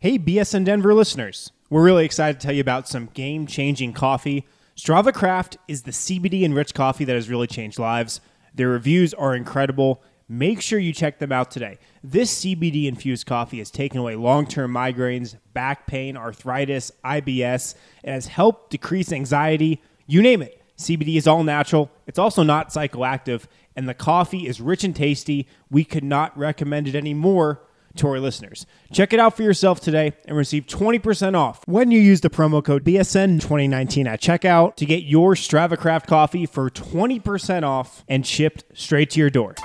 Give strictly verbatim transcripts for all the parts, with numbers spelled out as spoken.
Hey, B S N Denver listeners. We're really excited to tell you about some game-changing coffee. Strava Craft is the C B D-enriched coffee that has really changed lives. Their reviews are incredible. Make sure you check them out today. This C B D-infused coffee has taken away long-term migraines, back pain, arthritis, I B S, and has helped decrease anxiety. You name it. C B D is all natural. It's also not psychoactive, and the coffee is rich and tasty. We could not recommend it anymore. Torrey listeners, check it out for yourself today and receive twenty percent off when you use the promo code B S N twenty nineteen at checkout to get your Strava Craft coffee for twenty percent off and shipped straight to your door.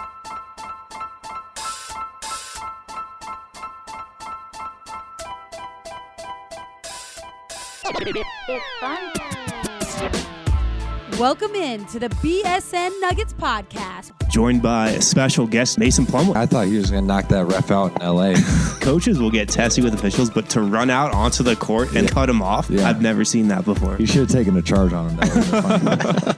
Welcome in to the B S N Nuggets podcast. Joined by a special guest, Mason Plumlee. I thought he was going to knock that ref out in L A Coaches will get testy with officials, but to run out onto the court and yeah. cut him off, yeah. I've never seen that before. You should have taken a charge on him. That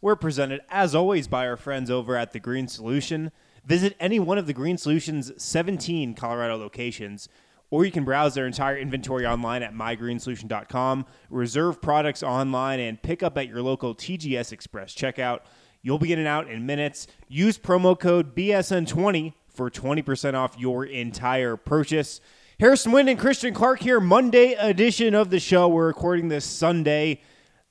We're presented, as always, by our friends over at The Green Solution. Visit any one of The Green Solution's seventeen Colorado locations, or you can browse their entire inventory online at my green solution dot com, reserve products online, and pick up at your local T G S Express checkout. You'll be in and out in minutes. Use promo code B S N twenty for twenty percent off your entire purchase. Harrison Wind and Christian Clark here, Monday edition of the show. We're recording this Sunday,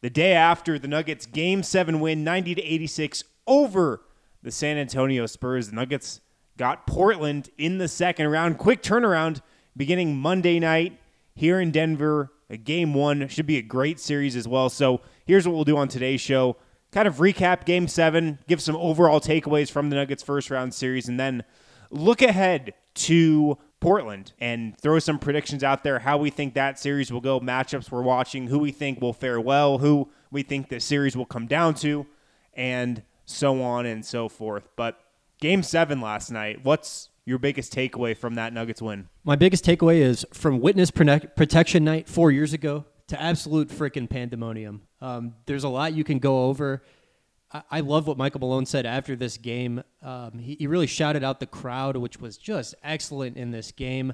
the day after the Nuggets' Game seven win, ninety to eighty-six, over the San Antonio Spurs. The Nuggets got Portland in the second round. Quick turnaround beginning Monday night here in Denver. A Game one should be a great series as well. So here's what we'll do on today's show. Kind of recap Game seven, give some overall takeaways from the Nuggets' first-round series, and then look ahead to Portland and throw some predictions out there, how we think that series will go, matchups we're watching, who we think will fare well, who we think this series will come down to, and so on and so forth. But game seven last night, what's your biggest takeaway from that Nuggets win? My biggest takeaway is from witness protection night four years ago to absolute freaking pandemonium. Um, there's a lot you can go over. I, I love what Michael Malone said after this game. Um, he, he really shouted out the crowd, which was just excellent in this game.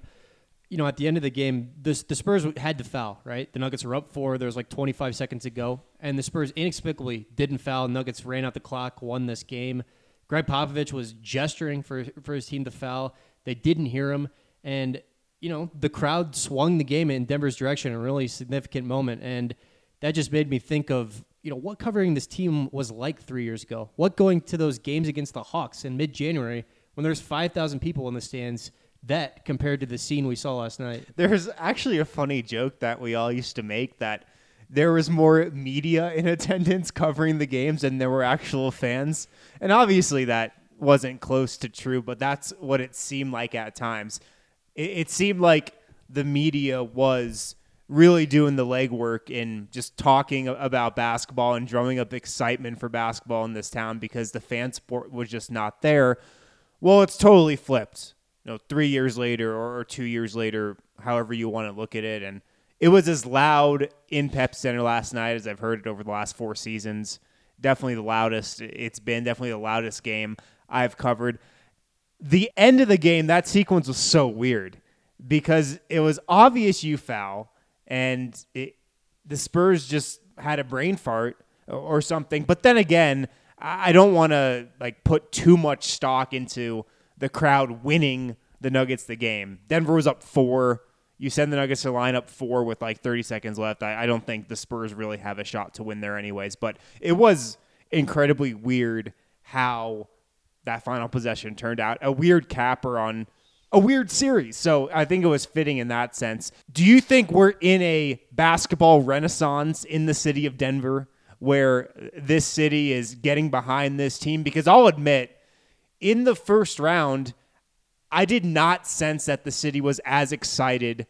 You know, at the end of the game, this, the Spurs had to foul, right? The Nuggets were up four. There was like twenty-five seconds to go, and the Spurs inexplicably didn't foul. Nuggets ran out the clock, won this game. Greg Popovich was gesturing for, for his team to foul. They didn't hear him, and, you know, the crowd swung the game in Denver's direction in a really significant moment, and that just made me think of, you know, what covering this team was like three years ago, what going to those games against the Hawks in mid-January when there's five thousand people in the stands, that compared to the scene we saw last night. There's actually a funny joke that we all used to make that there was more media in attendance covering the games than there were actual fans. And obviously that wasn't close to true, but that's what it seemed like at times. It, it seemed like the media was really doing the legwork in just talking about basketball and drumming up excitement for basketball in this town because the fan support was just not there. Well, it's totally flipped, you know, three years later or two years later, however you want to look at it. And it was as loud in Pep Center last night as I've heard it over the last four seasons. Definitely the loudest it's been, definitely the loudest game I've covered. The end of the game, that sequence was so weird because it was obvious you foul. And it, the Spurs just had a brain fart or something. But then again, I don't want to like put too much stock into the crowd winning the Nuggets the game. Denver was up four. You send the Nuggets to line up four with like thirty seconds left. I, I don't think the Spurs really have a shot to win there anyways. But it was incredibly weird how that final possession turned out. A weird capper on a weird series. So I think it was fitting in that sense. Do you think we're in a basketball renaissance in the city of Denver where this city is getting behind this team? Because I'll admit, in the first round, I did not sense that the city was as excited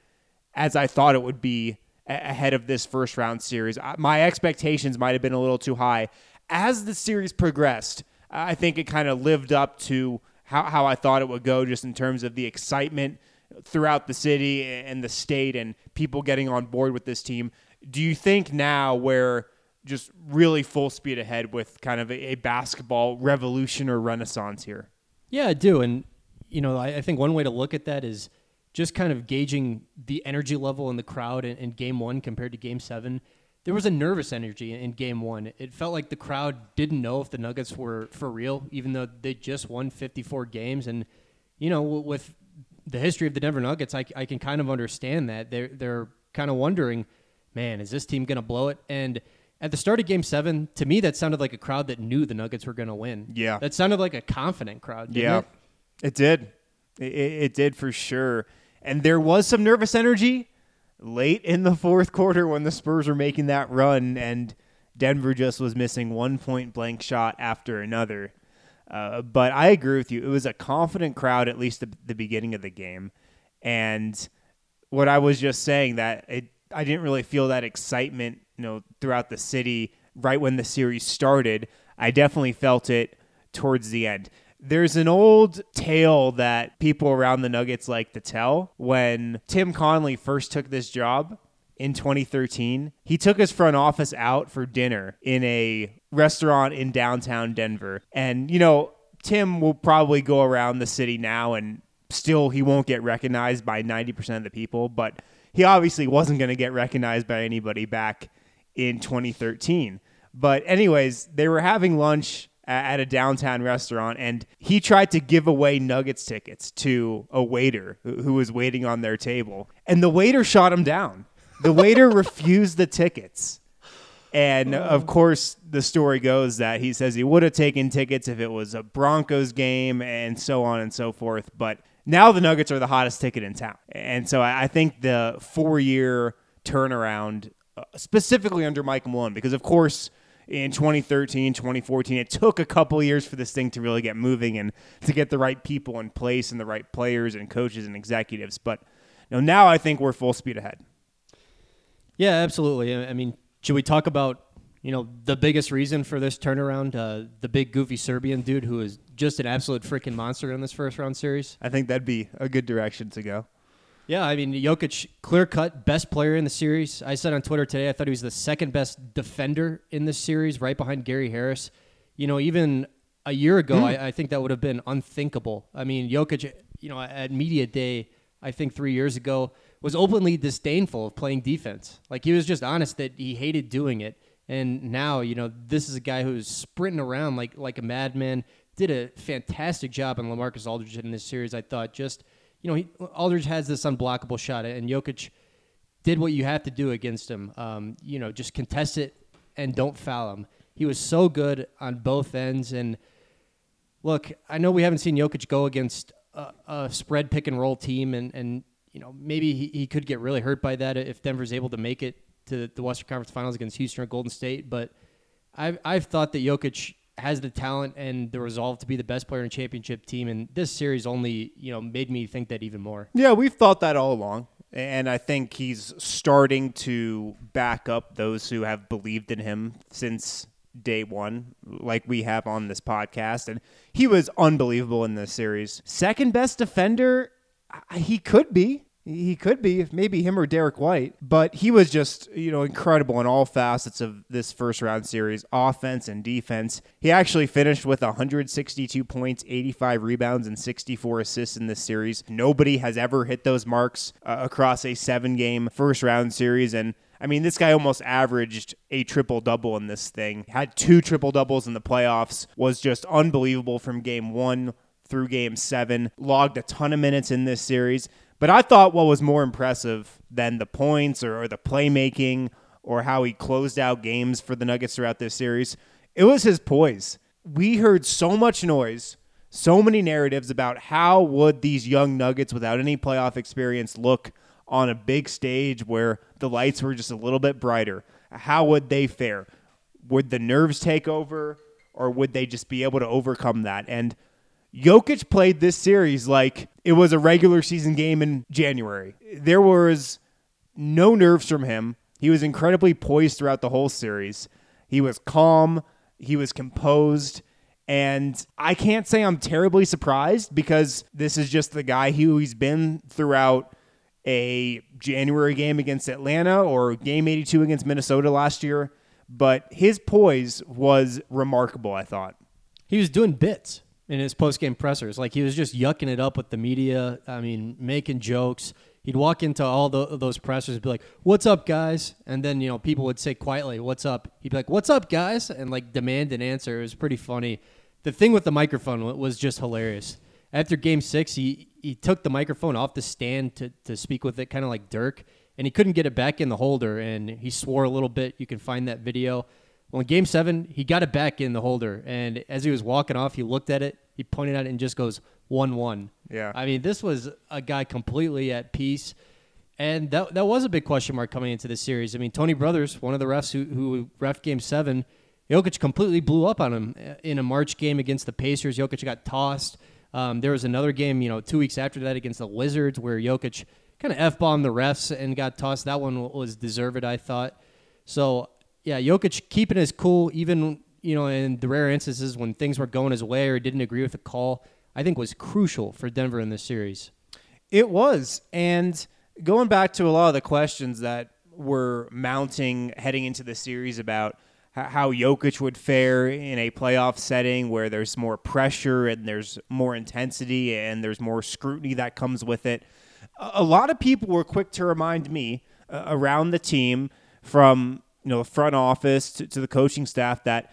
as I thought it would be ahead of this first round series. My expectations might have been a little too high. As the series progressed, I think it kind of lived up to how, how I thought it would go, just in terms of the excitement throughout the city and the state and people getting on board with this team. Do you think now we're just really full speed ahead with kind of a, a basketball revolution or renaissance here? Yeah, I do. And, you know, I, I think one way to look at that is just kind of gauging the energy level in the crowd in, in game one compared to game seven. There was a nervous energy in game one. It felt like the crowd didn't know if the Nuggets were for real, even though they just won fifty-four games. And, you know, with the history of the Denver Nuggets, I, I can kind of understand that. They're, they're kind of wondering, man, is this team going to blow it? And at the start of game seven, to me, that sounded like a crowd that knew the Nuggets were going to win. Yeah. That sounded like a confident crowd, didn't yeah. it? It did. It, it did for sure. And there was some nervous energy late in the fourth quarter when the Spurs were making that run, and Denver just was missing one point blank shot after another. Uh, but I agree with you. It was a confident crowd, at least at the, the beginning of the game. And what I was just saying, that it, I didn't really feel that excitement, you know, throughout the city right when the series started. I definitely felt it towards the end. There's an old tale that people around the Nuggets like to tell. When Tim Connelly first took this job in twenty thirteen, he took his front office out for dinner in a restaurant in downtown Denver. And, you know, Tim will probably go around the city now and still he won't get recognized by ninety percent of the people, but he obviously wasn't going to get recognized by anybody back in twenty thirteen. But anyways, they were having lunch at a downtown restaurant, and he tried to give away Nuggets tickets to a waiter who was waiting on their table, and the waiter shot him down. The waiter refused the tickets. And of course, the story goes that he says he would have taken tickets if it was a Broncos game and so on and so forth. But now the Nuggets are the hottest ticket in town. And so I think the four-year turnaround, specifically under Michael Malone, because of course, in twenty thirteen, twenty fourteen, it took a couple years for this thing to really get moving and to get the right people in place and the right players and coaches and executives. But you know, now I think we're full speed ahead. Yeah, absolutely. I mean, should we talk about, you know, the biggest reason for this turnaround, uh, the big goofy Serbian dude who is just an absolute freaking monster in this first round series? I think that'd be a good direction to go. Yeah, I mean, Jokic, clear-cut best player in the series. I said on Twitter today I thought he was the second-best defender in this series, right behind Gary Harris. You know, even a year ago, mm. I, I think that would have been unthinkable. I mean, Jokic, you know, at Media Day, I think three years ago, was openly disdainful of playing defense. Like, he was just honest that he hated doing it. And now, you know, this is a guy who's sprinting around like, like a madman. Did a fantastic job on LaMarcus Aldridge in this series, I thought, just... You know, he, Aldridge has this unblockable shot, and Jokic did what you have to do against him. Um, you know, just contest it and don't foul him. He was so good on both ends. And look, I know we haven't seen Jokic go against a, a spread pick and roll team, and, and you know, maybe he, he could get really hurt by that if Denver's able to make it to the Western Conference Finals against Houston or Golden State. But I've, I've thought that Jokic has the talent and the resolve to be the best player in a championship team. And this series only, you know, made me think that even more. Yeah, we've thought that all along. And I think he's starting to back up those who have believed in him since day one, like we have on this podcast. And he was unbelievable in this series. Second best defender, he could be. He could be, if maybe him or Derrick White. But he was just, you know, incredible in all facets of this first round series, offense and defense. He actually finished with one hundred sixty-two points, eighty-five rebounds, and sixty-four assists in this series. Nobody has ever hit those marks uh, across a seven-game first round series. And, I mean, this guy almost averaged a triple-double in this thing. Had two triple-doubles in the playoffs. Was just unbelievable from game one through game seven. Logged a ton of minutes in this series. But I thought what was more impressive than the points or, or the playmaking or how he closed out games for the Nuggets throughout this series, it was his poise. We heard so much noise, so many narratives about how would these young Nuggets without any playoff experience look on a big stage where the lights were just a little bit brighter. How would they fare? Would the nerves take over, or would they just be able to overcome that? And Jokic played this series like it was a regular season game in January. There was no nerves from him. He was incredibly poised throughout the whole series. He was calm. He was composed. And I can't say I'm terribly surprised, because this is just the guy who he's been throughout a January game against Atlanta or game eighty-two against Minnesota last year. But his poise was remarkable, I thought. He was doing bits in his post-game pressers. Like, he was just yucking it up with the media. I mean, making jokes. He'd walk into all the, those pressers and be like, "What's up, guys?" And then, you know, people would say quietly, "What's up?" He'd be like, "What's up, guys?" And, like, demand an answer. It was pretty funny. The thing with the microphone was just hilarious. After game six, he, he took the microphone off the stand to, to speak with it, kind of like Dirk, and he couldn't get it back in the holder, and he swore a little bit. You can find that video. Well, in game seven, he got it back in the holder, and as he was walking off, he looked at it, he pointed at it, and just goes, one one. Yeah. I mean, this was a guy completely at peace, and that that was a big question mark coming into this series. I mean, Tony Brothers, one of the refs who, who ref game seven, Jokic completely blew up on him in a March game against the Pacers. Jokic got tossed. Um, there was another game, you know, two weeks after that against the Wizards where Jokic kind of F-bombed the refs and got tossed. That one was deserved, I thought. So, yeah, Jokic keeping his cool, even, you know, in the rare instances when things were going his way or didn't agree with the call, I think was crucial for Denver in this series. It was. And going back to a lot of the questions that were mounting heading into the series about how Jokic would fare in a playoff setting where there's more pressure and there's more intensity and there's more scrutiny that comes with it. A lot of people were quick to remind me uh, around the team, from, you know, the front office to, to the coaching staff, that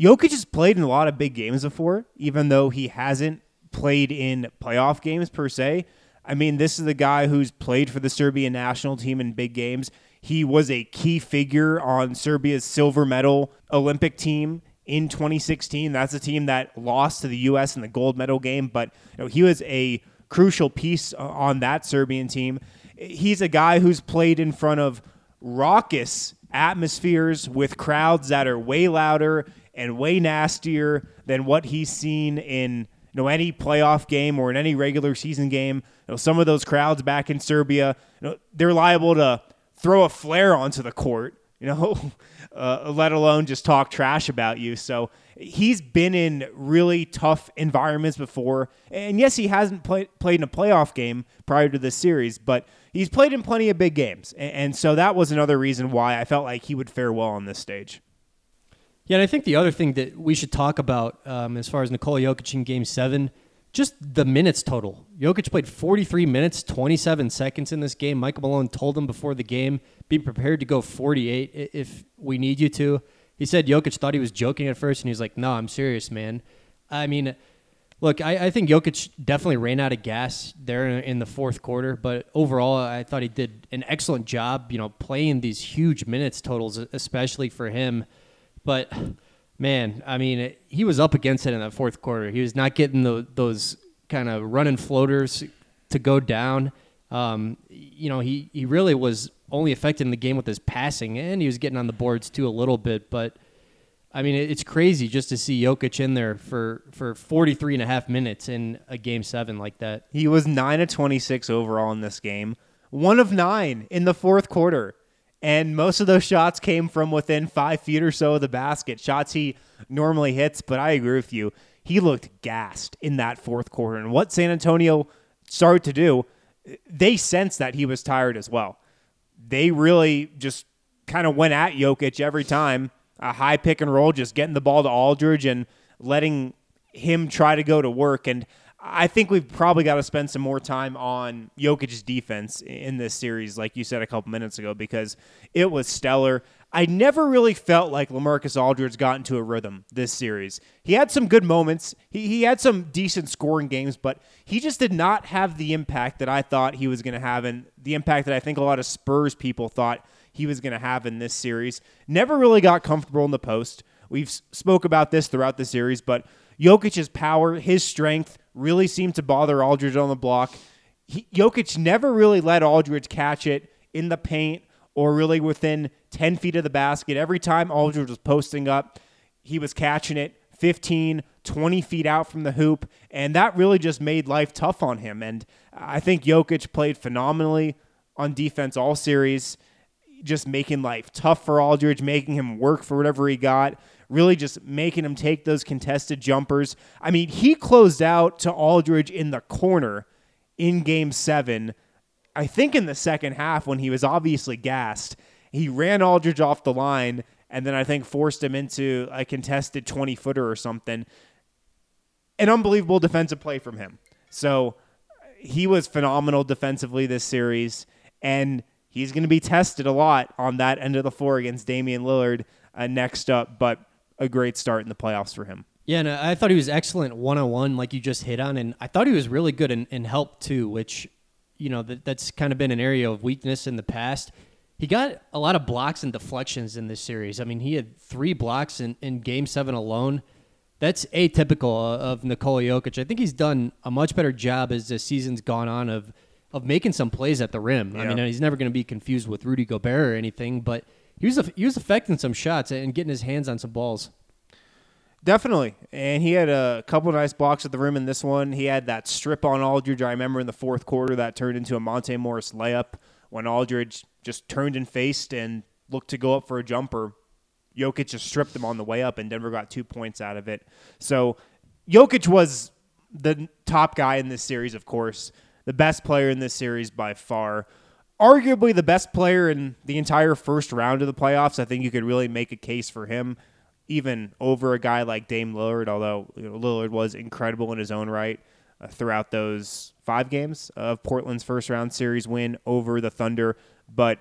Jokic has played in a lot of big games before, even though he hasn't played in playoff games per se. I mean, this is the guy who's played for the Serbian national team in big games. He was a key figure on Serbia's silver medal Olympic team in twenty sixteen. That's a team that lost to the U S in the gold medal game, but, you know, he was a crucial piece on that Serbian team. He's a guy who's played in front of raucous atmospheres with crowds that are way louder and way nastier than what he's seen in, you know, any playoff game or in any regular season game. You know, some of those crowds back in Serbia, you know, they're liable to throw a flare onto the court, you know, uh, let alone just talk trash about you. So he's been in really tough environments before. And yes, he hasn't play, played in a playoff game prior to this series, but he's played in plenty of big games. And, and so that was another reason why I felt like he would fare well on this stage. Yeah, and I think the other thing that we should talk about um, as far as Nikola Jokic in Game seven, just the minutes total. Jokic played forty-three minutes, twenty-seven seconds in this game. Michael Malone told him before the game, be prepared to go forty-eight if we need you to. He said Jokic thought he was joking at first, and he's like, no, I'm serious, man. I mean, look, I, I think Jokic definitely ran out of gas there in, in the fourth quarter, but overall I thought he did an excellent job, you know, playing these huge minutes totals, especially for him. But man, I mean, he was up against it in that fourth quarter. He was not getting the, those kind of running floaters to go down. Um, you know, he, he really was only affected in the game with his passing, and he was getting on the boards too a little bit. But, I mean, it's crazy just to see Jokic in there for, for forty-three and a half minutes in a game seven like that. He was nine of twenty-six overall in this game, one of nine in the fourth quarter. And most of those shots came from within five feet or so of the basket, shots he normally hits. But I agree with you. He looked gassed in that fourth quarter. And what San Antonio started to do, they sensed that he was tired as well. They really just kind of went at Jokic every time. A high pick and roll, just getting the ball to Aldridge and letting him try to go to work. And I think we've probably got to spend some more time on Jokic's defense in this series, like you said a couple minutes ago, because it was stellar. I never really felt like LaMarcus Aldridge got into a rhythm this series. He had some good moments. He he had some decent scoring games, but he just did not have the impact that I thought he was going to have, and the impact that I think a lot of Spurs people thought he was going to have in this series. Never really got comfortable in the post. We've spoke about this throughout the series, but Jokic's power, his strength, really seemed to bother Aldridge on the block. He, Jokic never really let Aldridge catch it in the paint or really within ten feet of the basket. Every time Aldridge was posting up, he was catching it fifteen, twenty feet out from the hoop, and that really just made life tough on him. And I think Jokic played phenomenally on defense all series, just making life tough for Aldridge, making him work for whatever he got, really just making him take those contested jumpers. I mean, he closed out to Aldridge in the corner in game seven, I think in the second half when he was obviously gassed. He ran Aldridge off the line and then I think forced him into a contested twenty-footer or something. An unbelievable defensive play from him. So he was phenomenal defensively this series, and he's going to be tested a lot on that end of the floor against Damian Lillard uh, next up, but a great start in the playoffs for him. Yeah, and I thought he was excellent one-on-one like you just hit on, and I thought he was really good in, in help too, which, you know, that, that's kind of been an area of weakness in the past. He got a lot of blocks and deflections in this series. I mean, he had three blocks in, in Game seven alone. That's atypical of Nikola Jokic. I think he's done a much better job as the season's gone on of of making some plays at the rim. Yeah. I mean, he's never going to be confused with Rudy Gobert or anything, but he was he was affecting some shots and getting his hands on some balls. Definitely, and he had a couple of nice blocks at the rim in this one. He had that strip on Aldridge. I remember in the fourth quarter that turned into a Monte Morris layup when Aldridge just turned and faced and looked to go up for a jumper. Jokic just stripped him on the way up, and Denver got two points out of it. So Jokic was the top guy in this series, of course. The best player in this series by far. Arguably the best player in the entire first round of the playoffs. I think you could really make a case for him, even over a guy like Dame Lillard, although you know, Lillard was incredible in his own right uh, throughout those five games of Portland's first-round series win over the Thunder. But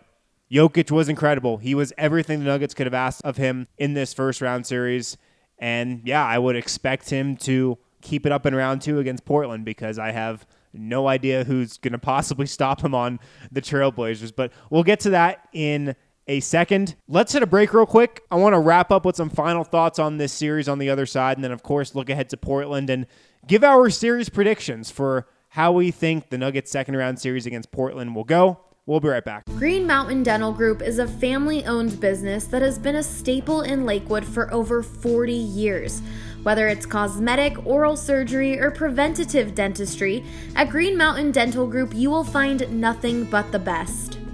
Jokic was incredible. He was everything the Nuggets could have asked of him in this first round series. And yeah, I would expect him to keep it up in round two against Portland because I have no idea who's going to possibly stop him on the Trailblazers. But we'll get to that in a second. Let's hit a break real quick. I want to wrap up with some final thoughts on this series on the other side. And then, of course, look ahead to Portland and give our series predictions for how we think the Nuggets second round series against Portland will go. We'll be right back. Green Mountain Dental Group is a family-owned business that has been a staple in Lakewood for over forty years. Whether it's cosmetic, oral surgery, or preventative dentistry, at Green Mountain Dental Group, you will find nothing but the best.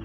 as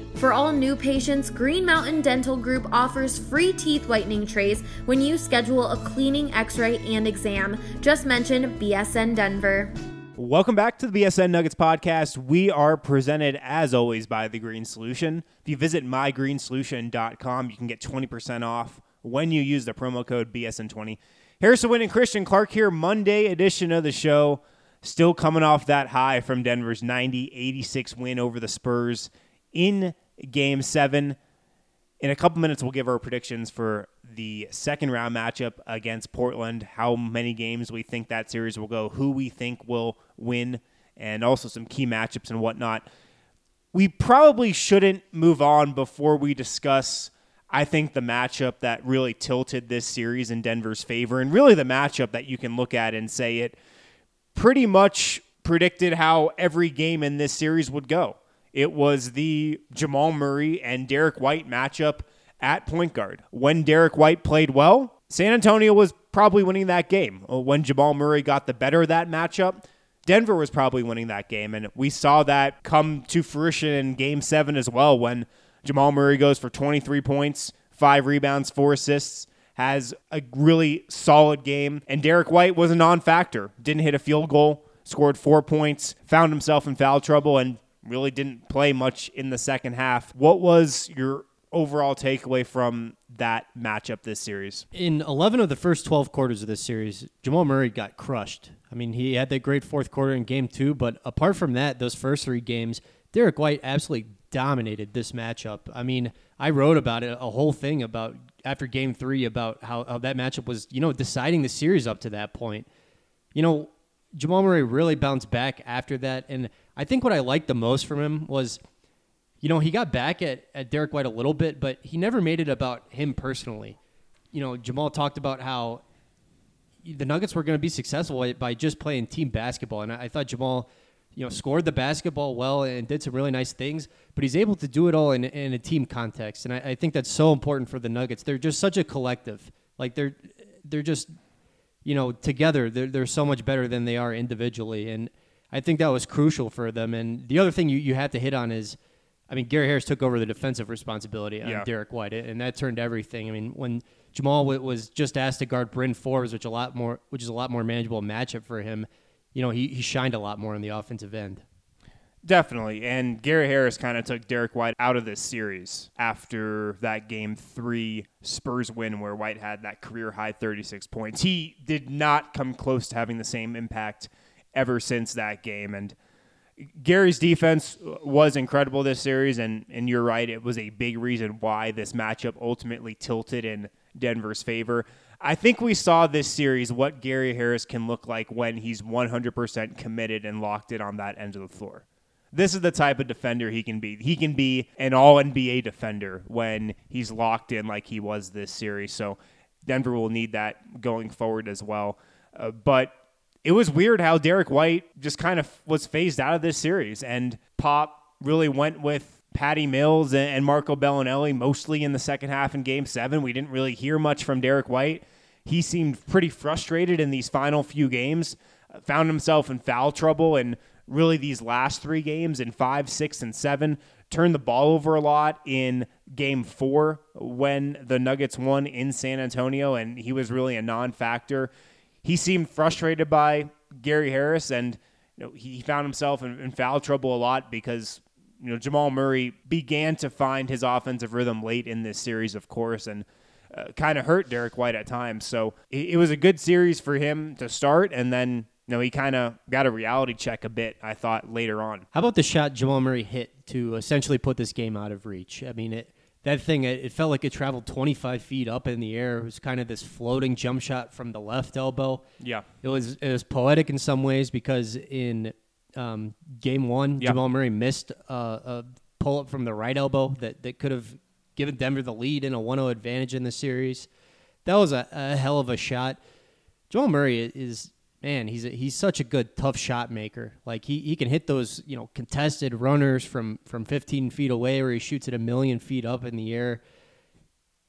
For all new patients, Green Mountain Dental Group offers free teeth whitening trays when you schedule a cleaning, x-ray, and exam. Just mention B S N Denver. Welcome back to the B S N Nuggets podcast. We are presented, as always, by The Green Solution. If you visit my green solution dot com, you can get twenty percent off when you use the promo code B S N twenty. Harrison Wind and Christian Clark here, Monday edition of the show. Still coming off that high from Denver's ninety eighty-six win over the Spurs in Game seven. In a couple minutes, we'll give our predictions for the second round matchup against Portland, how many games we think that series will go, who we think will win, and also some key matchups and whatnot. We probably shouldn't move on before we discuss, I think, the matchup that really tilted this series in Denver's favor, and really the matchup that you can look at and say it pretty much predicted how every game in this series would go. It was the Jamal Murray and Derrick White matchup at point guard. When Derrick White played well, San Antonio was probably winning that game. When Jamal Murray got the better of that matchup, Denver was probably winning that game. And we saw that come to fruition in Game seven as well, when Jamal Murray goes for twenty-three points, five rebounds, four assists, has a really solid game. And Derrick White was a non-factor. Didn't hit a field goal, scored four points, found himself in foul trouble, and really didn't play much in the second half. What was your overall takeaway from that matchup this series? In eleven of the first twelve quarters of this series, Jamal Murray got crushed. I mean, he had that great fourth quarter in game two, but apart from that, those first three games, Derrick White absolutely dominated this matchup. I mean, I wrote about it, a whole thing about after game three about how, how that matchup was, you know, deciding the series up to that point. You know, Jamal Murray really bounced back after that, and I think what I liked the most from him was, you know, he got back at, at Derrick White a little bit, but he never made it about him personally. You know, Jamal talked about how the Nuggets were going to be successful by just playing team basketball, and I, I thought Jamal, you know, scored the basketball well and did some really nice things, but he's able to do it all in, in a team context, and I, I think that's so important for the Nuggets. They're just such a collective. Like, they're they're just... you know, together, they're, they're so much better than they are individually. And I think that was crucial for them. And the other thing you, you have to hit on is, I mean, Gary Harris took over the defensive responsibility on yeah. Derrick White, and that turned everything. I mean, when Jamal was just asked to guard Bryn Forbes, which a lot more, which is a lot more manageable matchup for him, you know, he, he shined a lot more on the offensive end. Definitely. And Gary Harris kind of took Derrick White out of this series after that game three Spurs win where White had that career-high thirty-six points. He did not come close to having the same impact ever since that game. And Gary's defense was incredible this series, and, and you're right, it was a big reason why this matchup ultimately tilted in Denver's favor. I think we saw this series what Gary Harris can look like when he's one hundred percent committed and locked in on that end of the floor. This is the type of defender he can be. He can be an all-N B A defender when he's locked in like he was this series. So Denver will need that going forward as well. Uh, but it was weird how Derrick White just kind of was phased out of this series. And Pop really went with Patty Mills and Marco Bellinelli mostly in the second half in Game seven. We didn't really hear much from Derrick White. He seemed pretty frustrated in these final few games, found himself in foul trouble, and really these last three games in five, six, and seven, turned the ball over a lot in game four when the Nuggets won in San Antonio, and he was really a non-factor. He seemed frustrated by Gary Harris, and you know, he found himself in, in foul trouble a lot because you know Jamal Murray began to find his offensive rhythm late in this series, of course, and uh, kind of hurt Derrick White at times. So it, it was a good series for him to start, and then No, he kind of got a reality check a bit, I thought, later on. How about the shot Jamal Murray hit to essentially put this game out of reach? I mean, it, that thing, it, it felt like it traveled twenty-five feet up in the air. It was kind of this floating jump shot from the left elbow. Yeah. It was it was poetic in some ways because in um, game one, yeah. Jamal Murray missed a, a pull-up from the right elbow that, that could have given Denver the lead and a one-oh advantage in the series. That was a, a hell of a shot. Jamal Murray is... Man, he's a, he's such a good, tough shot maker. Like, he, he can hit those, you know, contested runners from, from fifteen feet away where he shoots it a million feet up in the air.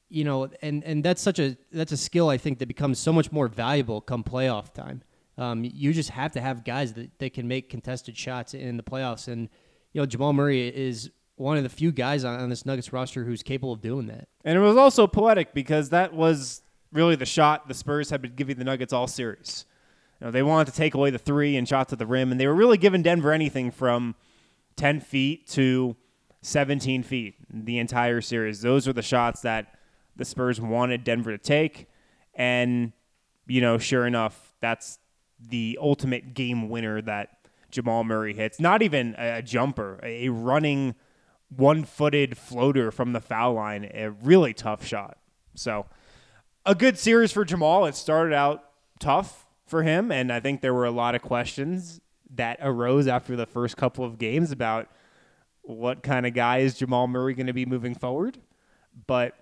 You know, and, and that's such a that's a skill, I think, that becomes so much more valuable come playoff time. Um, you just have to have guys that, that can make contested shots in the playoffs. And, you know, Jamal Murray is one of the few guys on, on this Nuggets roster who's capable of doing that. And it was also poetic because that was really the shot the Spurs had been giving the Nuggets all series. You know, they wanted to take away the three and shots at the rim, and they were really giving Denver anything from ten feet to seventeen feet the entire series. Those were the shots that the Spurs wanted Denver to take, and, you know, sure enough, that's the ultimate game winner that Jamal Murray hits. Not even a jumper, a running one-footed floater from the foul line, a really tough shot. So a good series for Jamal. It started out tough for him, and I think there were a lot of questions that arose after the first couple of games about what kind of guy is Jamal Murray going to be moving forward. But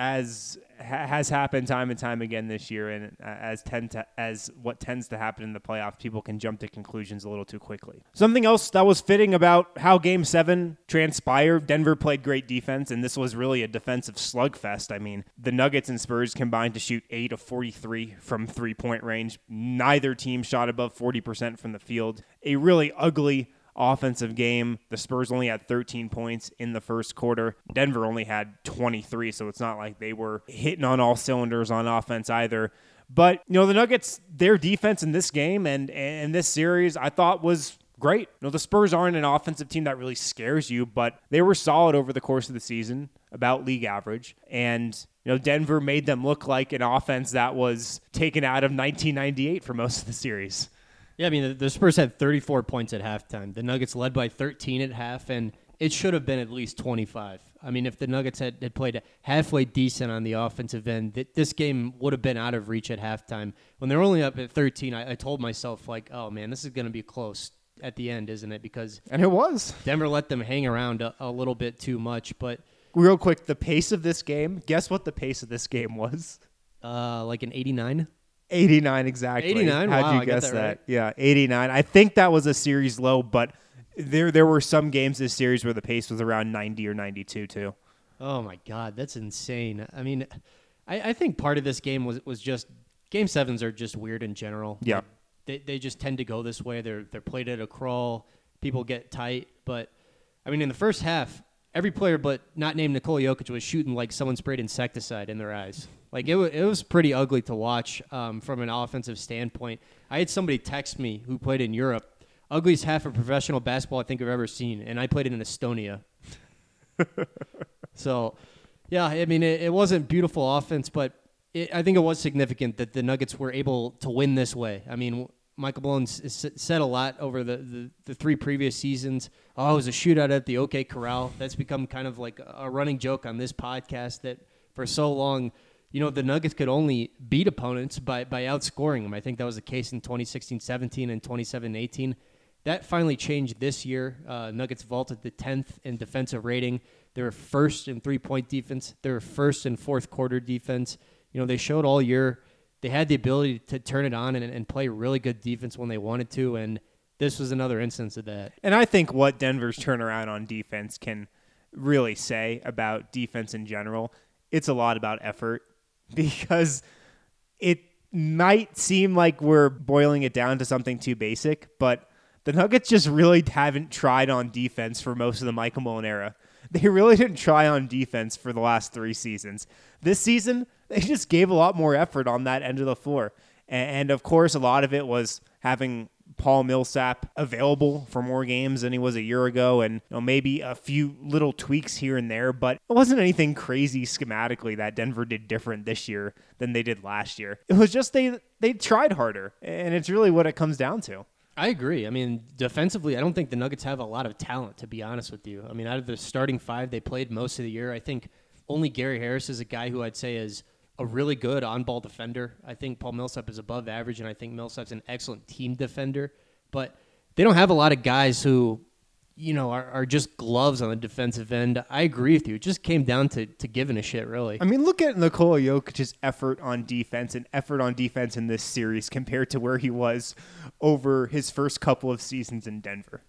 as ha- has happened time and time again this year, and as tend to, as what tends to happen in the playoffs, people can jump to conclusions a little too quickly. Something else that was fitting about how Game seven transpired, Denver played great defense, and this was really a defensive slugfest. I mean, the Nuggets and Spurs combined to shoot eight of forty-three from three-point range. Neither team shot above forty percent from the field. A really ugly offensive game. The Spurs only had thirteen points in the first quarter. Denver only had twenty-three, so it's not like they were hitting on all cylinders on offense either. But, you know, the Nuggets, their defense in this game and, and this series, I thought was great. No, the Spurs aren't an offensive team that really scares you, but they were solid over the course of the season, about league average. And, you know, Denver made them look like an offense that was taken out of nineteen ninety-eight for most of the series. Yeah, I mean, the, the Spurs had thirty-four points at halftime. The Nuggets led by thirteen at half, and it should have been at least twenty-five. I mean, if the Nuggets had, had played halfway decent on the offensive end, th- this game would have been out of reach at halftime. When they're only up at thirteen, I, I told myself, like, oh, man, this is going to be close at the end, isn't it? Because and it was. Denver let them hang around a, a little bit too much. But real quick, the pace of this game, guess what the pace of this game was? Uh, like an eighty-nine? eighty-nine, exactly. eighty-nine, How'd wow, you I guess that, that? Right. Yeah, eighty-nine. I think that was a series low, but there there were some games this series where the pace was around ninety or ninety-two, too. Oh, my God, that's insane. I mean, I, I think part of this game was was just game sevens are just weird in general. Yeah. Like, they they just tend to go this way. They're, they're played at a crawl. People get tight. But, I mean, in the first half, every player but not named Nikola Jokic was shooting like someone sprayed insecticide in their eyes. Like, it, w- it was pretty ugly to watch um, from an offensive standpoint. I had somebody text me who played in Europe. Ugliest half of professional basketball I think I've ever seen, and I played it in Estonia. So, yeah, I mean, it, it wasn't beautiful offense, but it, I think it was significant that the Nuggets were able to win this way. I mean, Michael Malone s- said a lot over the, the, the three previous seasons. Oh, it was a shootout at the OK Corral. That's become kind of like a running joke on this podcast that for so long – you know, the Nuggets could only beat opponents by, by outscoring them. I think that was the case in twenty sixteen seventeen and twenty seventeen eighteen. That finally changed this year. Uh, Nuggets vaulted to tenth in defensive rating. They were first in three-point defense. They were first in fourth-quarter defense. You know, they showed all year. They had the ability to turn it on and, and play really good defense when they wanted to, and this was another instance of that. And I think what Denver's turnaround on defense can really say about defense in general, it's a lot about effort. Because it might seem like we're boiling it down to something too basic, but the Nuggets just really haven't tried on defense for most of the Michael Malone era. They really didn't try on defense for the last three seasons. This season, they just gave a lot more effort on that end of the floor. And, of course, a lot of it was having Paul Millsap available for more games than he was a year ago, and you know, maybe a few little tweaks here and there, but it wasn't anything crazy schematically that Denver did different this year than they did last year. It was just they they tried harder, and it's really what it comes down to. I agree. I mean, defensively, I don't think the Nuggets have a lot of talent, to be honest with you. I mean, out of the starting five they played most of the year, I think only Gary Harris is a guy who I'd say is a really good on-ball defender. I think Paul Millsap is above average, and I think Millsap's an excellent team defender. But they don't have a lot of guys who, you know, are, are just gloves on the defensive end. I agree with you. It just came down to, to giving a shit, really. I mean, look at Nikola Jokic's effort on defense and effort on defense in this series compared to where he was over his first couple of seasons in Denver.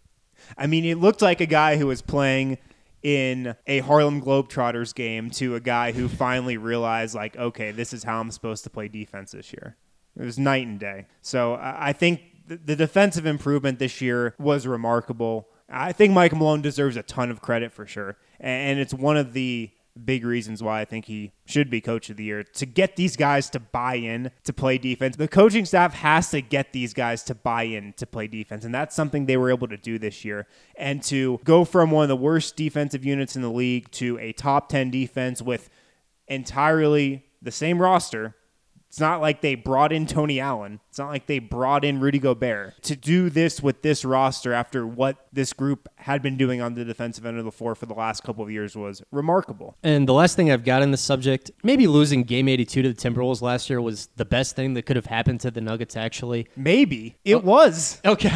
I mean, it looked like a guy who was playing in a Harlem Globetrotters game to a guy who finally realized, like, okay, this is how I'm supposed to play defense this year. It was night and day. So I think the defensive improvement this year was remarkable. I think Mike Malone deserves a ton of credit for sure. And it's one of the big reasons why I think he should be coach of the year, to get these guys to buy in to play defense. The coaching staff has to get these guys to buy in to play defense, and that's something they were able to do this year. And to go from one of the worst defensive units in the league to a top ten defense with entirely the same roster. It's not like they brought in Tony Allen. It's not like they brought in Rudy Gobert. To do this with this roster after what this group had been doing on the defensive end of the floor for the last couple of years was remarkable. And the last thing I've got on this subject, maybe losing Game eighty-two to the Timberwolves last year was the best thing that could have happened to the Nuggets, actually. Maybe. It oh, was. Okay.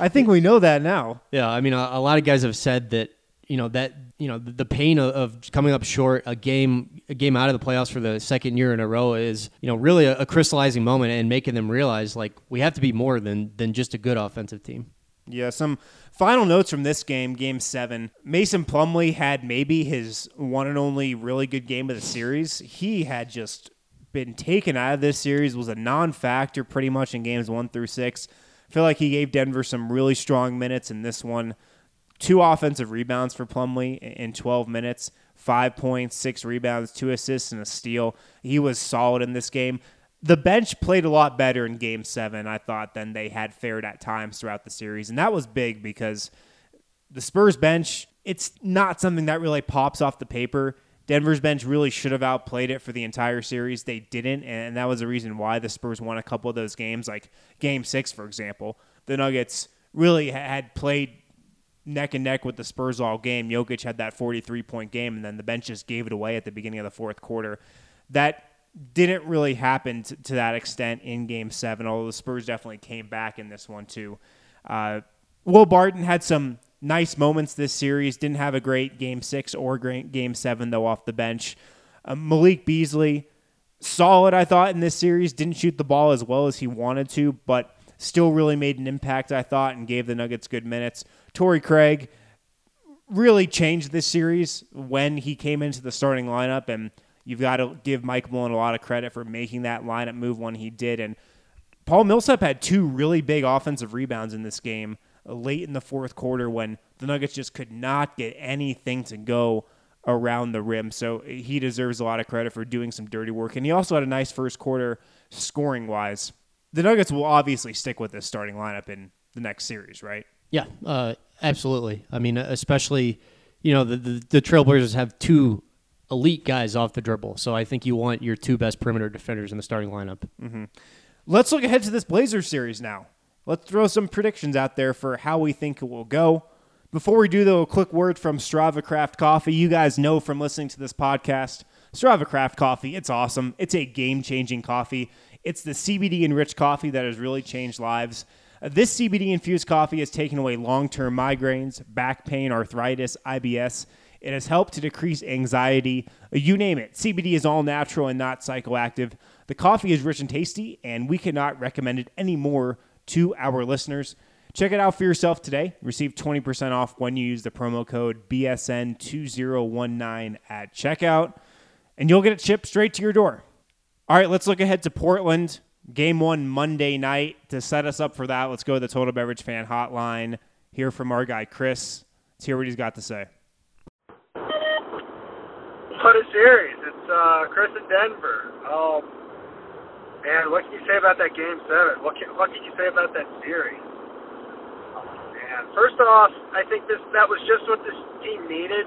I think we know that now. Yeah, I mean, a, a lot of guys have said that, you know, that, you know, the pain of coming up short a game a game out of the playoffs for the second year in a row is, you know, really a, a crystallizing moment and making them realize, like, we have to be more than than just a good offensive team. Yeah, some final notes from this game, Game seven. Mason Plumlee had maybe his one and only really good game of the series. He had just been taken out of this series, was a non-factor pretty much in Games one through six. I feel like he gave Denver some really strong minutes in this one. Two offensive rebounds for Plumlee in twelve minutes, five points, six rebounds, two assists, and a steal. He was solid in this game. the bench played a lot better in Game seven, I thought, than they had fared at times throughout the series. And that was big because the Spurs bench, it's not something that really pops off the paper. Denver's bench really should have outplayed it for the entire series. They didn't, and that was the reason why the Spurs won a couple of those games, like Game six, for example. The Nuggets really had played neck and neck with the Spurs all game. Jokic had that forty-three point game, and then the bench just gave it away at the beginning of the fourth quarter. That didn't really happen t- to that extent in Game seven, although the Spurs definitely came back in this one too. Uh, Will Barton had some nice moments this series. Didn't have a great Game six or great Game seven, though, off the bench. Uh, Malik Beasley, solid, I thought, in this series. Didn't shoot the ball as well as he wanted to, but still really made an impact, I thought, and gave the Nuggets good minutes. Torrey Craig really changed this series when he came into the starting lineup, and you've got to give Mike Malone a lot of credit for making that lineup move when he did. And Paul Millsap had two really big offensive rebounds in this game late in the fourth quarter when the Nuggets just could not get anything to go around the rim. So he deserves a lot of credit for doing some dirty work. And he also had a nice first quarter scoring-wise. The Nuggets will obviously stick with this starting lineup in the next series, right? Yeah, uh, absolutely. I mean, especially, you know, the, the, the Trailblazers have two elite guys off the dribble. So I think you want your two best perimeter defenders in the starting lineup. Mm-hmm. Let's look ahead to this Blazers series now. Let's throw some predictions out there for how we think it will go. Before we do, though, a quick word from Strava Craft Coffee. You guys know from listening to this podcast, Strava Craft Coffee, it's awesome. It's a game-changing coffee. It's the C B D-enriched coffee that has really changed lives. This C B D-infused coffee has taken away long-term migraines, back pain, arthritis, I B S. It has helped to decrease anxiety. You name it. C B D is all natural and not psychoactive. The coffee is rich and tasty, and we cannot recommend it any more to our listeners. Check it out for yourself today. Receive twenty percent off when you use the promo code B S N two zero one nine at checkout, and you'll get it shipped straight to your door. All right, let's look ahead to Portland. Game one Monday night. To set us up for that, let's go to the Total Beverage Fan Hotline. Hear from our guy, Chris. Let's hear what he's got to say. What a series. It's uh, Chris in Denver. Um, man, what can you say about that Game seven? What can, what can you say about that series? Man, first off, I think this that was just what this team needed.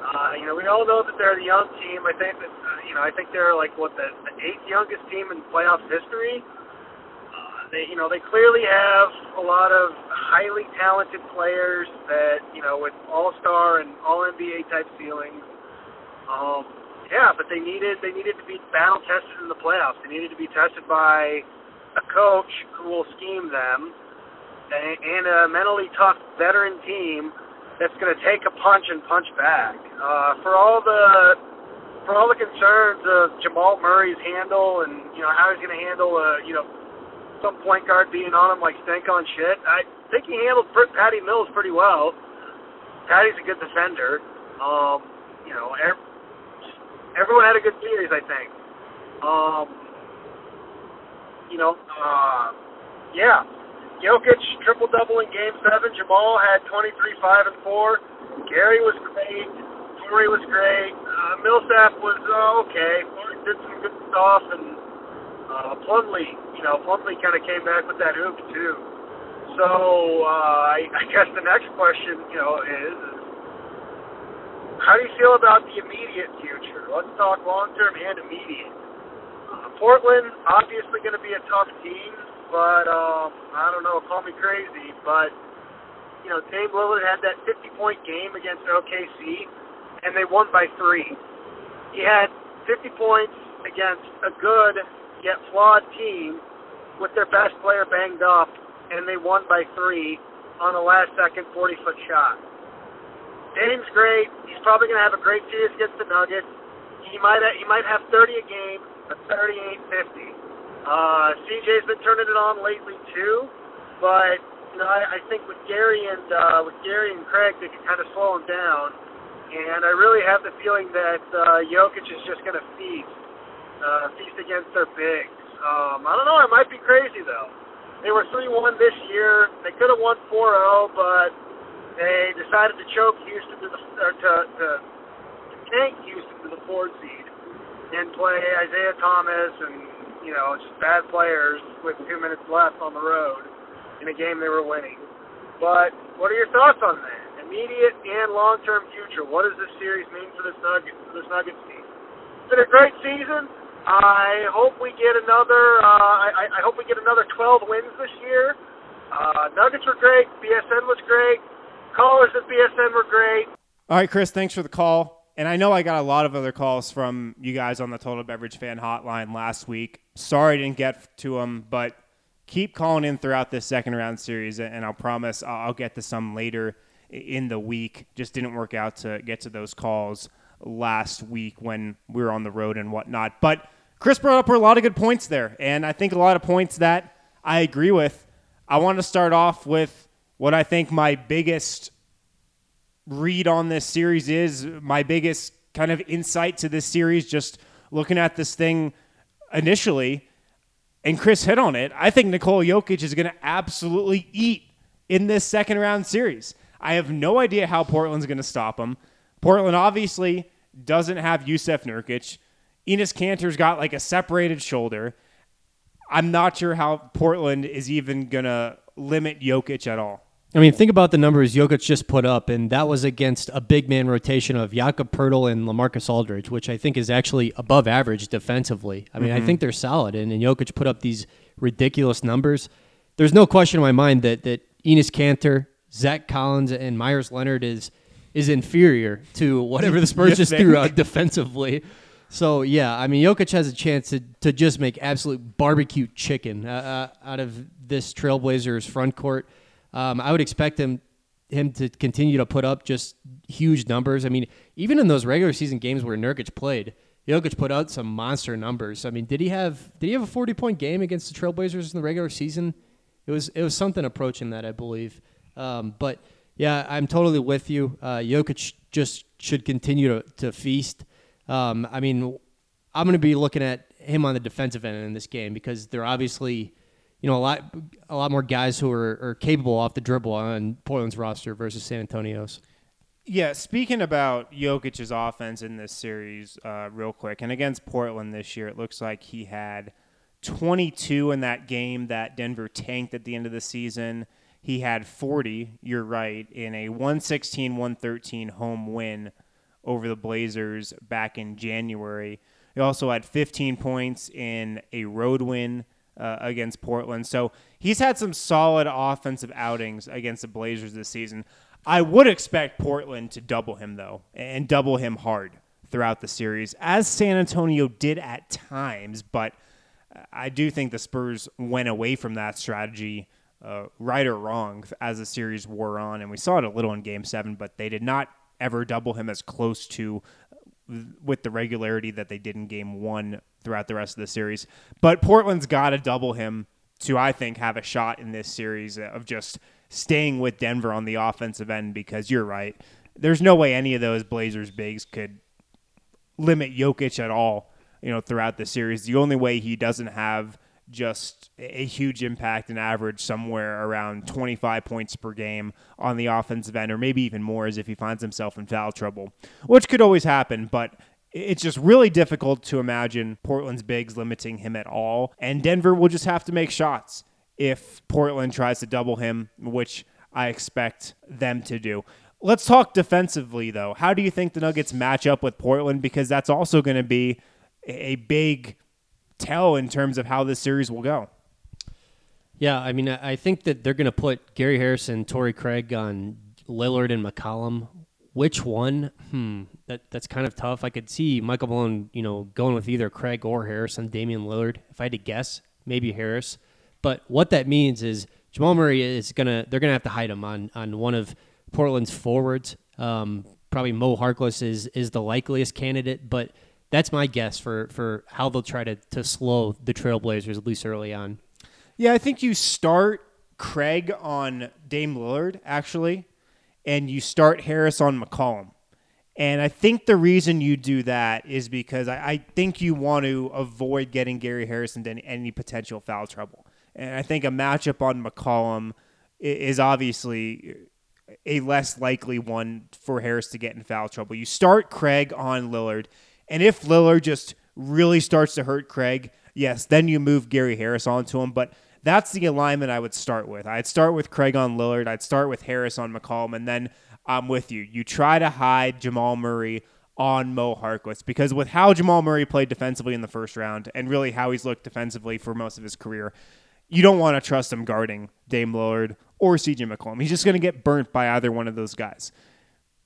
Uh, you know, we all know that they're the young team. I think that, uh, you know, I think they're like, what, the, the eighth youngest team in playoff history. Uh, they, you know, they clearly have a lot of highly talented players that, you know, with all-star and all-N B A type ceilings. Um, yeah, but they needed, they needed to be battle-tested in the playoffs. They needed to be tested by a coach who will scheme them and, and a mentally tough veteran team that's going to take a punch and punch back. Uh, for all the for all the concerns of Jamal Murray's handle and you know how he's going to handle uh, you know some point guard being on him like stink on shit, I think he handled Patty Mills pretty well. Patty's a good defender. Um, you know, every, everyone had a good series, I think. Um, you know, uh, yeah. Jokic, triple-double in Game seven. Jamal had twenty-three, five, and four. Gary was great. Torrey was great. Uh, Millsap was uh, okay. Clark did some good stuff. And uh, Plumlee, you know, Plumlee kind of came back with that hoop, too. So uh, I, I guess the next question, you know, is, is how do you feel about the immediate future? Let's talk long-term and immediate. Uh, Portland, obviously going to be a tough team. But, um, I don't know, call me crazy, but, you know, Dame Lillard had that fifty-point game against O K C, and they won by three. He had fifty points against a good yet flawed team with their best player banged up, and they won by three on a last-second forty-foot shot. Dame's great. He's probably going to have a great series against the Nuggets. He might have, he might have thirty a game, but thirty ain't fifty. Uh, C J's been turning it on lately too, but you know, I, I think with Gary and uh, with Gary and Craig, they can kind of slow him down. And I really have the feeling that uh, Jokic is just going to feast, uh, feast against their bigs. Um, I don't know. I might be crazy though. They were three one this year. They could have won four oh, but they decided to choke Houston to the or to, to, to tank Houston to the four seed and play Isaiah Thomas and you know, just bad players with two minutes left on the road in a game they were winning. But what are your thoughts on that? Immediate and long-term future. What does this series mean for this Nuggets, for this Nuggets team? It's been a great season. I hope we get another. Uh, I, I hope we get another twelve wins this year. Uh, Nuggets were great. B S N was great. Callers at B S N were great. All right, Chris. Thanks for the call. And I know I got a lot of other calls from you guys on the Total Beverage Fan Hotline last week. Sorry I didn't get to them, but keep calling in throughout this second round series, and I'll promise I'll get to some later in the week. Just didn't work out to get to those calls last week when we were on the road and whatnot. But Chris brought up a lot of good points there, and I think a lot of points that I agree with. I want to start off with what I think my biggest read on this series is, my biggest kind of insight to this series, just looking at this thing initially, and Chris hit on it. I think Nikola Jokic is going to absolutely eat in this second round series. I have no idea how Portland's going to stop him. Portland obviously doesn't have Jusuf Nurkić. Enes Kanter's got like a separated shoulder. I'm not sure how Portland is even going to limit Jokic at all. I mean, think about the numbers Jokic just put up, and that was against a big man rotation of Jakob Poeltl and LaMarcus Aldridge, which I think is actually above average defensively. I mean, mm-hmm. I think they're solid, and, and Jokic put up these ridiculous numbers. There's no question in my mind that that Enes Kanter, Zach Collins, and Myers Leonard is is inferior to whatever the Spurs just threw out defensively. So, yeah, I mean, Jokic has a chance to, to just make absolute barbecue chicken uh, uh, out of this Trailblazers front court. Um, I would expect him him to continue to put up just huge numbers. I mean, even in those regular season games where Nurkic played, Jokic put out some monster numbers. I mean, did he have did he have a forty-point game against the Trailblazers in the regular season? It was it was something approaching that, I believe. Um, but, yeah, I'm totally with you. Uh, Jokic just should continue to, to feast. Um, I mean, I'm going to be looking at him on the defensive end in this game because they're obviously, you know, a lot a lot more guys who are, are capable off the dribble on Portland's roster versus San Antonio's. Yeah, speaking about Jokic's offense in this series uh, real quick, and against Portland this year, it looks like he had twenty-two in that game that Denver tanked at the end of the season. He had forty, you're right, in a one sixteen one thirteen home win over the Blazers back in January. He also had fifteen points in a road win uh, against Portland. So he's had some solid offensive outings against the Blazers this season. I would expect Portland to double him, though, and double him hard throughout the series, as San Antonio did at times. But I do think the Spurs went away from that strategy, Uh, right or wrong, as the series wore on, and we saw it a little in Game seven, but they did not ever double him as close to with the regularity that they did in Game one throughout the rest of the series. But Portland's got to double him to, I think, have a shot in this series of just staying with Denver on the offensive end, because you're right, there's no way any of those Blazers bigs could limit Jokic at all, you know, throughout the series. The only way he doesn't have just a huge impact and average somewhere around twenty-five points per game on the offensive end, or maybe even more, as if he finds himself in foul trouble, which could always happen. But it's just really difficult to imagine Portland's bigs limiting him at all. And Denver will just have to make shots if Portland tries to double him, which I expect them to do. Let's talk defensively, though. How do you think the Nuggets match up with Portland? Because that's also going to be a big tell in terms of how this series will go. Yeah, I mean, I think that they're going to put Gary Harris and Torrey Craig on Lillard and McCollum. Which one? Hmm, that that's kind of tough. I could see Michael Malone, you know, going with either Craig or Harris and Damian Lillard. If I had to guess, maybe Harris. But what that means is Jamal Murray is gonna they're gonna have to hide him on on one of Portland's forwards. Um, probably Mo Harkless is is the likeliest candidate, but that's my guess for, for how they'll try to, to slow the Trailblazers, at least early on. Yeah, I think you start Craig on Dame Lillard, actually, and you start Harris on McCollum. And I think the reason you do that is because I, I think you want to avoid getting Gary Harris into any potential foul trouble. And I think a matchup on McCollum is obviously a less likely one for Harris to get in foul trouble. You start Craig on Lillard, and if Lillard just really starts to hurt Craig, yes, then you move Gary Harris onto him. But that's the alignment I would start with. I'd start with Craig on Lillard. I'd start with Harris on McCollum. And then I'm with you. You try to hide Jamal Murray on Mo Harkless, because with how Jamal Murray played defensively in the first round and really how he's looked defensively for most of his career, you don't want to trust him guarding Dame Lillard or C J McCollum. He's just going to get burnt by either one of those guys.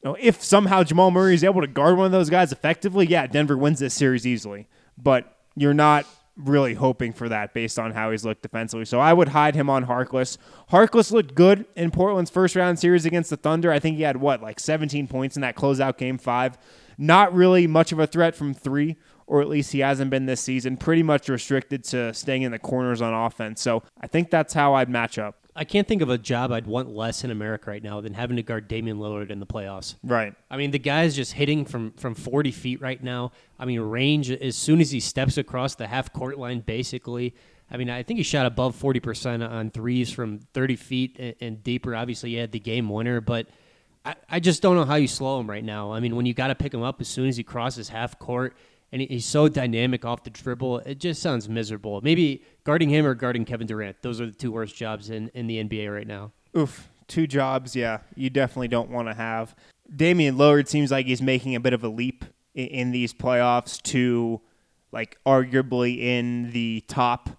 Now, if somehow Jamal Murray is able to guard one of those guys effectively, yeah, Denver wins this series easily. But you're not really hoping for that based on how he's looked defensively. So I would hide him on Harkless. Harkless looked good in Portland's first round series against the Thunder. I think he had, what, like seventeen points in that closeout game five. Not really much of a threat from three, or at least he hasn't been this season. Pretty much restricted to staying in the corners on offense. So I think that's how I'd match up. I can't think of a job I'd want less in America right now than having to guard Damian Lillard in the playoffs. Right. I mean, the guy's just hitting from, from forty feet right now. I mean, range, as soon as he steps across the half-court line, basically. I mean, I think he shot above forty percent on threes from thirty feet and, and deeper. Obviously, he had the game winner, but I, I just don't know how you slow him right now. I mean, when you got to pick him up as soon as he crosses half-court, and he's so dynamic off the dribble. It just sounds miserable. Maybe guarding him or guarding Kevin Durant. Those are the two worst jobs in, in the N B A right now. Oof. Two jobs, yeah. You definitely don't want to have. Damian Lillard seems like he's making a bit of a leap in, in these playoffs to, like, arguably in the top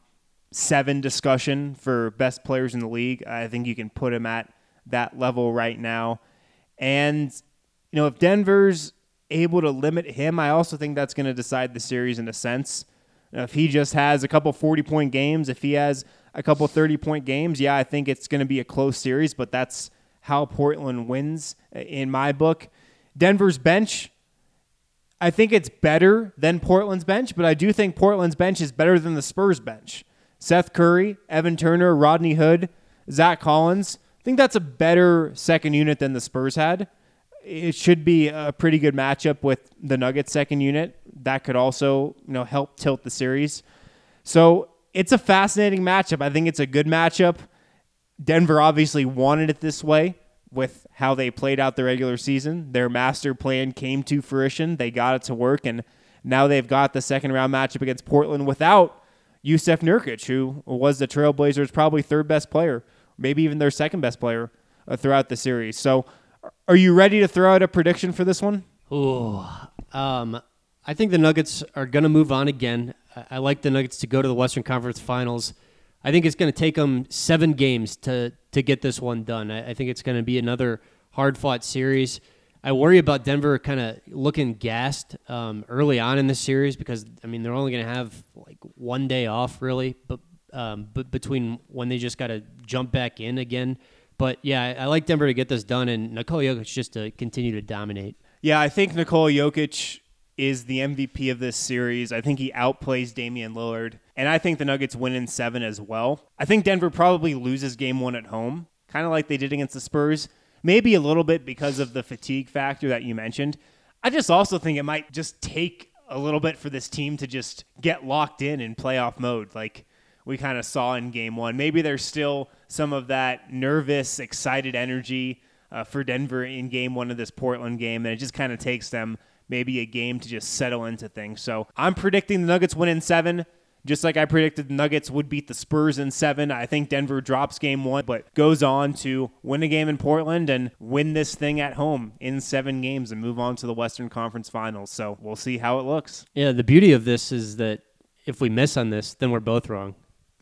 seven discussion for best players in the league. I think you can put him at that level right now. And, you know, if Denver's able to limit him, I also think that's going to decide the series in a sense. If he just has a couple forty-point games, if he has a couple thirty-point games, yeah, I think it's going to be a close series, but that's how Portland wins in my book. Denver's bench, I think it's better than Portland's bench, but I do think Portland's bench is better than the Spurs bench. Seth Curry, Evan Turner, Rodney Hood, Zach Collins. I think that's a better second unit than the Spurs had. It should be a pretty good matchup with the Nuggets second unit. That could also, you know, help tilt the series. So it's a fascinating matchup. I think it's a good matchup. Denver obviously wanted it this way with how they played out the regular season. Their master plan came to fruition. They got it to work, and now they've got the second round matchup against Portland without Jusuf Nurkić, who was the Trailblazers' probably third best player, maybe even their second best player uh, throughout the series. So are you ready to throw out a prediction for this one? Ooh, um, I think the Nuggets are going to move on again. I, I like the Nuggets to go to the Western Conference Finals. I think it's going to take them seven games to to get this one done. I, I think it's going to be another hard-fought series. I worry about Denver kind of looking gassed um, early on in this series because, I mean, they're only going to have like one day off, really, but, um, but between when they just got to jump back in again. But, yeah, I like Denver to get this done, and Nikola Jokic just to continue to dominate. Yeah, I think Nikola Jokic is the M V P of this series. I think he outplays Damian Lillard, and I think the Nuggets win in seven as well. I think Denver probably loses game one at home, kind of like they did against the Spurs, maybe a little bit because of the fatigue factor that you mentioned. I just also think it might just take a little bit for this team to just get locked in in playoff mode, like we kind of saw in game one. Maybe there's still some of that nervous, excited energy uh, for Denver in game one of this Portland game, and it just kind of takes them maybe a game to just settle into things. So I'm predicting the Nuggets win in seven, just like I predicted the Nuggets would beat the Spurs in seven. I think Denver drops game one, but goes on to win a game in Portland and win this thing at home in seven games and move on to the Western Conference Finals. So we'll see how it looks. Yeah, the beauty of this is that if we miss on this, then we're both wrong.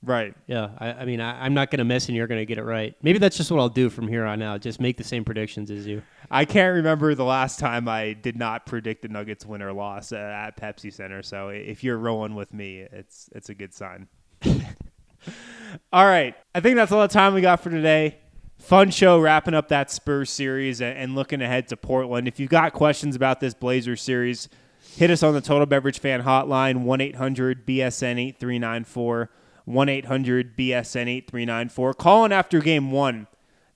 Right. Yeah. I, I mean, I, I'm not going to miss and you're going to get it right. Maybe that's just what I'll do from here on out. Just make the same predictions as you. I can't remember the last time I did not predict the Nuggets win or loss uh, at Pepsi Center. So if you're rolling with me, it's it's a good sign. All right. I think that's all the time we got for today. Fun show wrapping up that Spurs series and, and looking ahead to Portland. If you've got questions about this Blazers series, hit us on the Total Beverage Fan Hotline, one eight hundred B S N eight three nine four. one eight hundred B S N eight three nine four. Call in after game one.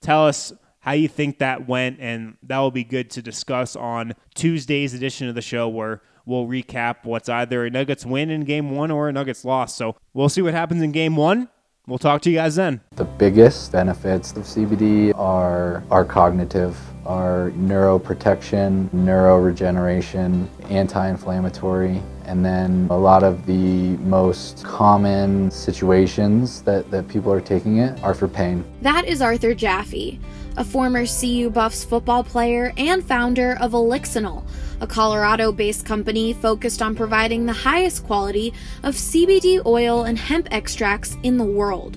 Tell us how you think that went, and that will be good to discuss on Tuesday's edition of the show where we'll recap what's either a Nuggets win in game one or a Nuggets loss. So we'll see what happens in game one. We'll talk to you guys then. The biggest benefits of C B D are are cognitive. are neuroprotection, neuroregeneration, anti-inflammatory, and then a lot of the most common situations that, that people are taking it are for pain. That is Arthur Jaffe, a former C U Buffs football player and founder of Elixinol, a Colorado-based company focused on providing the highest quality of C B D oil and hemp extracts in the world.